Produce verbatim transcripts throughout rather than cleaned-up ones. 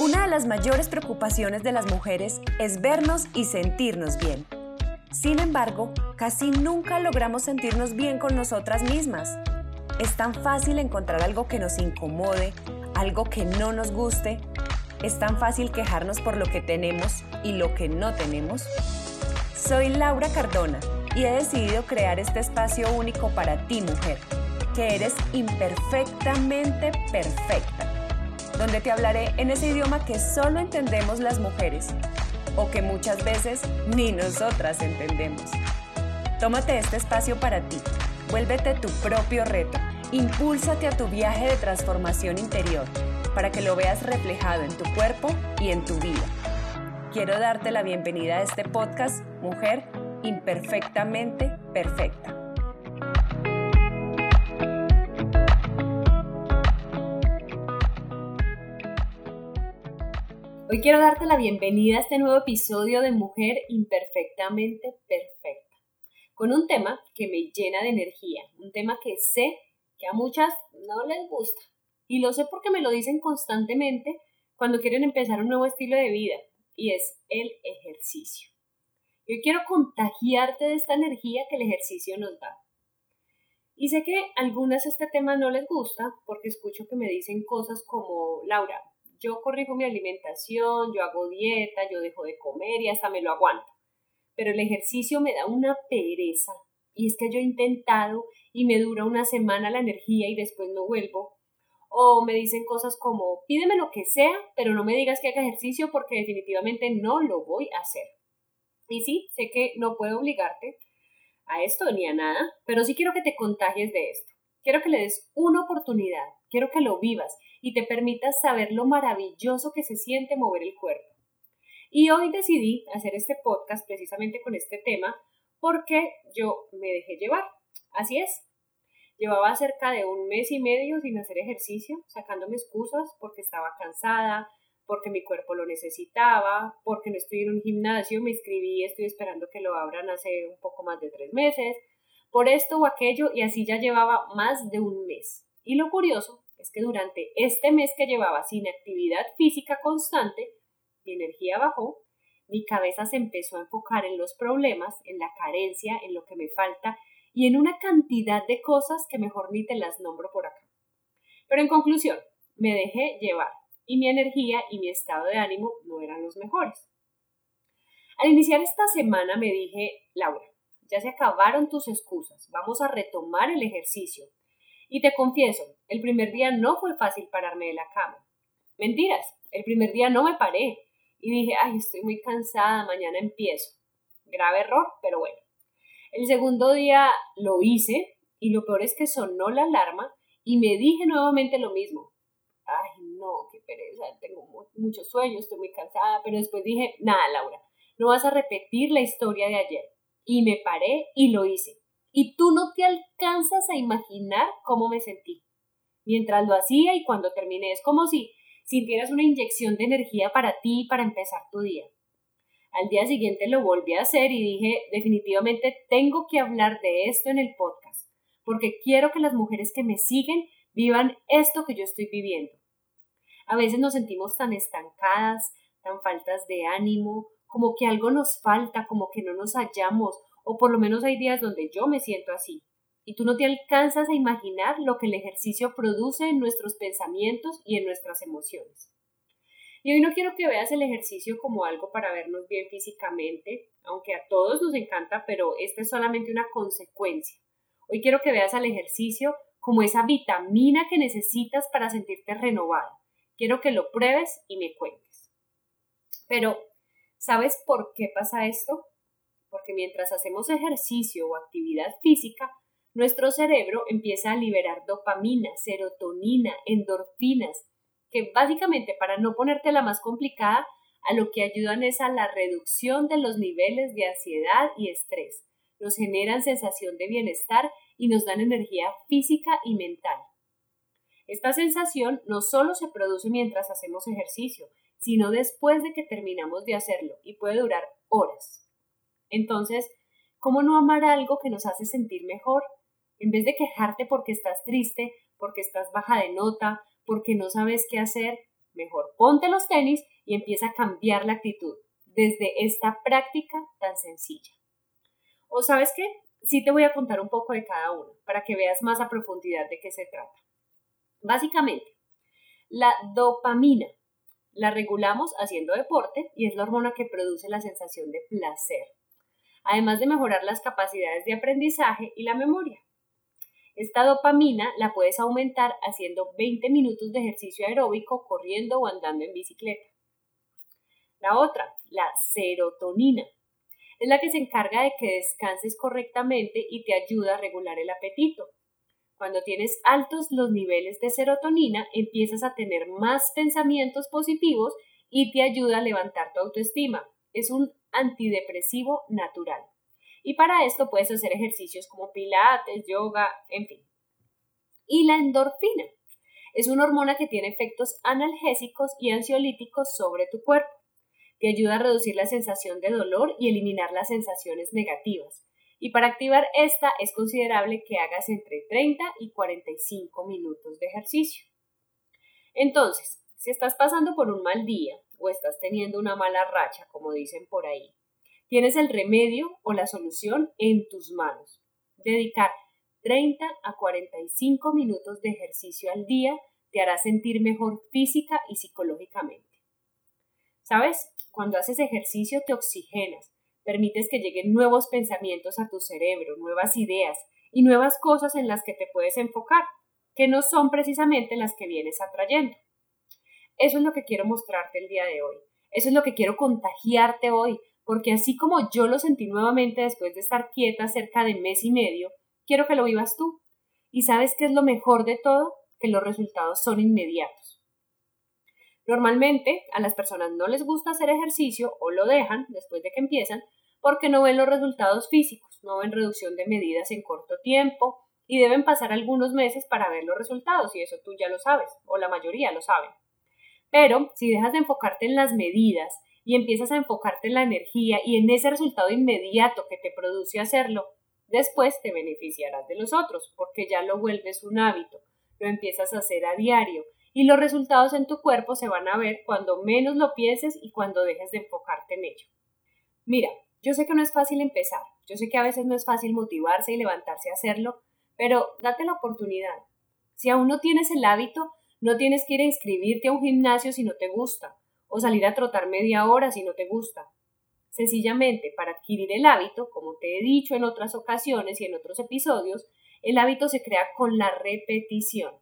Una de las mayores preocupaciones de las mujeres es vernos y sentirnos bien. Sin embargo, casi nunca logramos sentirnos bien con nosotras mismas. Es tan fácil encontrar algo que nos incomode, algo que no nos guste. Es tan fácil quejarnos por lo que tenemos y lo que no tenemos. Soy Laura Cardona y he decidido crear este espacio único para ti, mujer, que eres imperfectamente perfecta, donde te hablaré en ese idioma que solo entendemos las mujeres o que muchas veces ni nosotras entendemos. Tómate este espacio para ti, vuélvete tu propio reto, impúlsate a tu viaje de transformación interior para que lo veas reflejado en tu cuerpo y en tu vida. Quiero darte la bienvenida a este podcast, Mujer Imperfectamente Perfecta. Hoy quiero darte la bienvenida a este nuevo episodio de Mujer Imperfectamente Perfecta, con un tema que me llena de energía, un tema que sé que a muchas no les gusta. Y lo sé porque me lo dicen constantemente cuando quieren empezar un nuevo estilo de vida, y es el ejercicio. Yo quiero contagiarte de esta energía que el ejercicio nos da. Y sé que a algunas este tema no les gusta porque escucho que me dicen cosas como: Laura, yo corrijo mi alimentación, yo hago dieta, yo dejo de comer y hasta me lo aguanto. Pero el ejercicio me da una pereza, y es que yo he intentado y me dura una semana la energía y después no vuelvo. O me dicen cosas como: pídeme lo que sea, pero no me digas que haga ejercicio porque definitivamente no lo voy a hacer. Y sí, sé que no puedo obligarte a esto ni a nada, pero sí quiero que te contagies de esto. Quiero que le des una oportunidad, quiero que lo vivas y te permitas saber lo maravilloso que se siente mover el cuerpo. Y hoy decidí hacer este podcast precisamente con este tema porque yo me dejé llevar. Así es. Llevaba cerca de un mes y medio sin hacer ejercicio, sacándome excusas porque estaba cansada, porque mi cuerpo lo necesitaba, porque no estoy en un gimnasio, me inscribí, estoy esperando que lo abran hace un poco más de tres meses, por esto o aquello, y así ya llevaba más de un mes. Y lo curioso es que durante este mes que llevaba sin actividad física constante, mi energía bajó, mi cabeza se empezó a enfocar en los problemas, en la carencia, en lo que me falta, y en una cantidad de cosas que mejor ni te las nombro por acá. Pero en conclusión, me dejé llevar y mi energía y mi estado de ánimo no eran los mejores. Al iniciar esta semana me dije: Laura, ya se acabaron tus excusas, vamos a retomar el ejercicio. Y te confieso, el primer día no fue fácil pararme de la cama. Mentiras, el primer día no me paré y dije: ay, estoy muy cansada, mañana empiezo. Grave error, pero bueno. El segundo día lo hice y lo peor es que sonó la alarma y me dije nuevamente lo mismo. Ay, no, qué pereza, tengo mucho sueño, estoy muy cansada, pero después dije: nada, Laura, no vas a repetir la historia de ayer. Y me paré y lo hice. Y tú no te alcanzas a imaginar cómo me sentí. Mientras lo hacía y cuando terminé, es como si sintieras una inyección de energía para ti y para empezar tu día. Al día siguiente lo volví a hacer y dije: definitivamente tengo que hablar de esto en el podcast, porque quiero que las mujeres que me siguen vivan esto que yo estoy viviendo. A veces nos sentimos tan estancadas, tan faltas de ánimo, como que algo nos falta, como que no nos hallamos, o por lo menos hay días donde yo me siento así. Y tú no te alcanzas a imaginar lo que el ejercicio produce en nuestros pensamientos y en nuestras emociones. Y hoy no quiero que veas el ejercicio como algo para vernos bien físicamente, aunque a todos nos encanta, pero esta es solamente una consecuencia. Hoy quiero que veas al ejercicio como esa vitamina que necesitas para sentirte renovado. Quiero que lo pruebes y me cuentes. Pero, ¿sabes por qué pasa esto? Porque mientras hacemos ejercicio o actividad física, nuestro cerebro empieza a liberar dopamina, serotonina, endorfinas, que básicamente, para no ponértela más complicada, a lo que ayudan es a la reducción de los niveles de ansiedad y estrés. Nos generan sensación de bienestar y nos dan energía física y mental. Esta sensación no solo se produce mientras hacemos ejercicio, sino después de que terminamos de hacerlo, y puede durar horas. Entonces, ¿Cómo no amar algo que nos hace sentir mejor? En vez de quejarte porque estás triste, porque estás baja de nota, porque no sabes qué hacer, mejor ponte los tenis y empieza a cambiar la actitud desde esta práctica tan sencilla. ¿O sabes qué? Sí te voy a contar un poco de cada uno para que veas más a profundidad de qué se trata. Básicamente, la dopamina la regulamos haciendo deporte y es la hormona que produce la sensación de placer, además de mejorar las capacidades de aprendizaje y la memoria. Esta dopamina la puedes aumentar haciendo veinte minutos de ejercicio aeróbico, corriendo o andando en bicicleta. La otra, la serotonina, es la que se encarga de que descanses correctamente y te ayuda a regular el apetito. Cuando tienes altos los niveles de serotonina, empiezas a tener más pensamientos positivos y te ayuda a levantar tu autoestima. Es un antidepresivo natural. Y para esto puedes hacer ejercicios como pilates, yoga, en fin. Y la endorfina es una hormona que tiene efectos analgésicos y ansiolíticos sobre tu cuerpo. Te ayuda a reducir la sensación de dolor y eliminar las sensaciones negativas. Y para activar esta es considerable que hagas entre treinta y cuarenta y cinco minutos de ejercicio. Entonces, si estás pasando por un mal día o estás teniendo una mala racha, como dicen por ahí, tienes el remedio o la solución en tus manos. Dedicar treinta a cuarenta y cinco minutos de ejercicio al día te hará sentir mejor física y psicológicamente. ¿Sabes? Cuando haces ejercicio te oxigenas. Permites que lleguen nuevos pensamientos a tu cerebro, nuevas ideas y nuevas cosas en las que te puedes enfocar, que no son precisamente las que vienes atrayendo. Eso es lo que quiero mostrarte el día de hoy. Eso es lo que quiero contagiarte hoy, porque así como yo lo sentí nuevamente después de estar quieta cerca de mes y medio, quiero que lo vivas tú. ¿Y sabes qué es lo mejor de todo? Que los resultados son inmediatos. Normalmente a las personas no les gusta hacer ejercicio o lo dejan después de que empiezan porque no ven los resultados físicos, no ven reducción de medidas en corto tiempo y deben pasar algunos meses para ver los resultados y eso tú ya lo sabes o la mayoría lo saben. Pero si dejas de enfocarte en las medidas y empiezas a enfocarte en la energía y en ese resultado inmediato que te produce hacerlo, después te beneficiarás de los otros porque ya lo vuelves un hábito, lo empiezas a hacer a diario. Y los resultados en tu cuerpo se van a ver cuando menos lo pienses y cuando dejes de enfocarte en ello. Mira, yo sé que no es fácil empezar, yo sé que a veces no es fácil motivarse y levantarse a hacerlo, pero date la oportunidad. Si aún no tienes el hábito, no tienes que ir a inscribirte a un gimnasio si no te gusta, o salir a trotar media hora si no te gusta. Sencillamente, para adquirir el hábito, como te he dicho en otras ocasiones y en otros episodios, el hábito se crea con la repetición.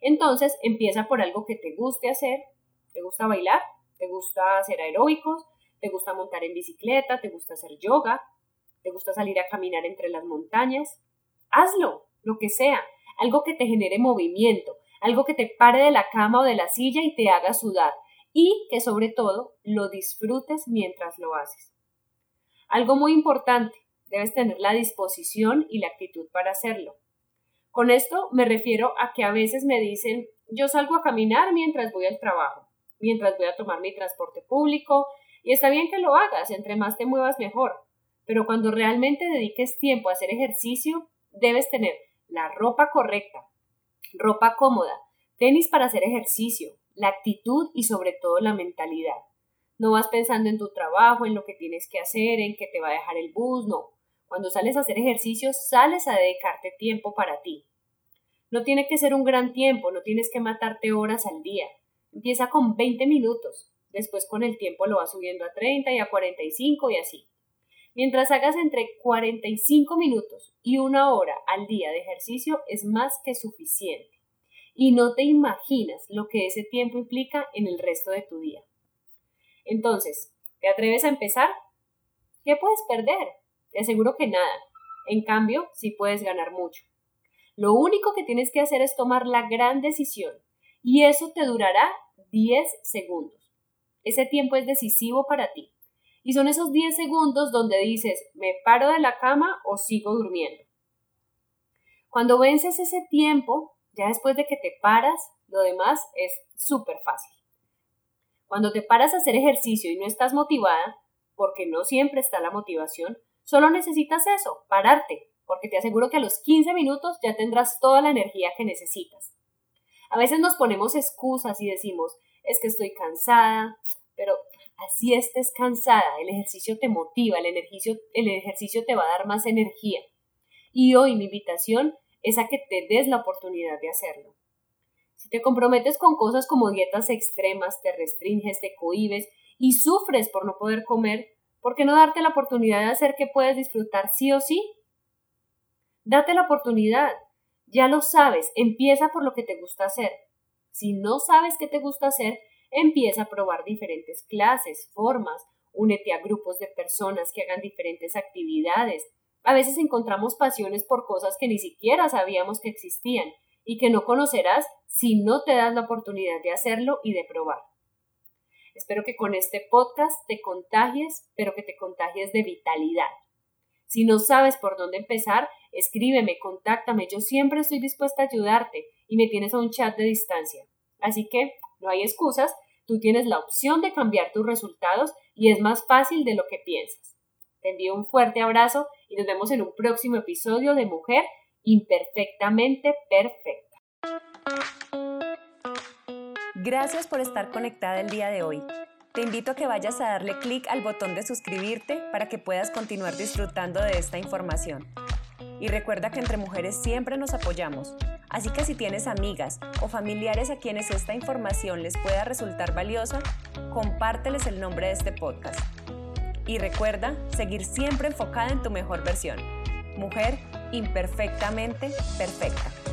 Entonces empieza por algo que te guste hacer, te gusta bailar, te gusta hacer aeróbicos, te gusta montar en bicicleta, te gusta hacer yoga, te gusta salir a caminar entre las montañas. Hazlo, lo que sea, algo que te genere movimiento, algo que te pare de la cama o de la silla y te haga sudar y que sobre todo lo disfrutes mientras lo haces. Algo muy importante, debes tener la disposición y la actitud para hacerlo. Con esto me refiero a que a veces me dicen, yo salgo a caminar mientras voy al trabajo, mientras voy a tomar mi transporte público, y está bien que lo hagas, entre más te muevas mejor, pero cuando realmente dediques tiempo a hacer ejercicio, debes tener la ropa correcta, ropa cómoda, tenis para hacer ejercicio, la actitud y sobre todo la mentalidad. No vas pensando en tu trabajo, en lo que tienes que hacer, en que te va a dejar el bus, no. Cuando sales a hacer ejercicio, sales a dedicarte tiempo para ti. No tiene que ser un gran tiempo, no tienes que matarte horas al día. Empieza con veinte minutos, después con el tiempo lo vas subiendo a treinta y a cuarenta y cinco y así. Mientras hagas entre cuarenta y cinco minutos y una hora al día de ejercicio es más que suficiente. Y no te imaginas lo que ese tiempo implica en el resto de tu día. Entonces, ¿te atreves a empezar? ¿Qué puedes perder? Te aseguro que nada. En cambio, sí puedes ganar mucho. Lo único que tienes que hacer es tomar la gran decisión y eso te durará diez segundos. Ese tiempo es decisivo para ti y son esos diez segundos donde dices, ¿me paro de la cama o sigo durmiendo? Cuando vences ese tiempo, ya después de que te paras, lo demás es súper fácil. Cuando te paras a hacer ejercicio y no estás motivada, porque no siempre está la motivación, Solo necesitas eso, pararte, porque te aseguro que a los quince minutos ya tendrás toda la energía que necesitas. A veces nos ponemos excusas y decimos, es que estoy cansada, pero así estés cansada, el ejercicio te motiva, el ejercicio, el ejercicio te va a dar más energía. Y hoy mi invitación es a que te des la oportunidad de hacerlo. Si te comprometes con cosas como dietas extremas, te restringes, te cohibes y sufres por no poder comer, ¿por qué no darte la oportunidad de hacer que puedes disfrutar sí o sí? Date la oportunidad. Ya lo sabes, empieza por lo que te gusta hacer. Si no sabes qué te gusta hacer, empieza a probar diferentes clases, formas, únete a grupos de personas que hagan diferentes actividades. A veces encontramos pasiones por cosas que ni siquiera sabíamos que existían y que no conocerás si no te das la oportunidad de hacerlo y de probar. Espero que con este podcast te contagies, pero que te contagies de vitalidad. Si no sabes por dónde empezar, escríbeme, contáctame, yo siempre estoy dispuesta a ayudarte y me tienes a un chat de distancia. Así que no hay excusas, tú tienes la opción de cambiar tus resultados y es más fácil de lo que piensas. Te envío un fuerte abrazo y nos vemos en un próximo episodio de Mujer Imperfectamente Perfecta. Gracias por estar conectada el día de hoy. Te invito a que vayas a darle clic al botón de suscribirte para que puedas continuar disfrutando de esta información. Y recuerda que entre mujeres siempre nos apoyamos, así que si tienes amigas o familiares a quienes esta información les pueda resultar valiosa, compárteles el nombre de este podcast. Y recuerda seguir siempre enfocada en tu mejor versión. Mujer imperfectamente perfecta.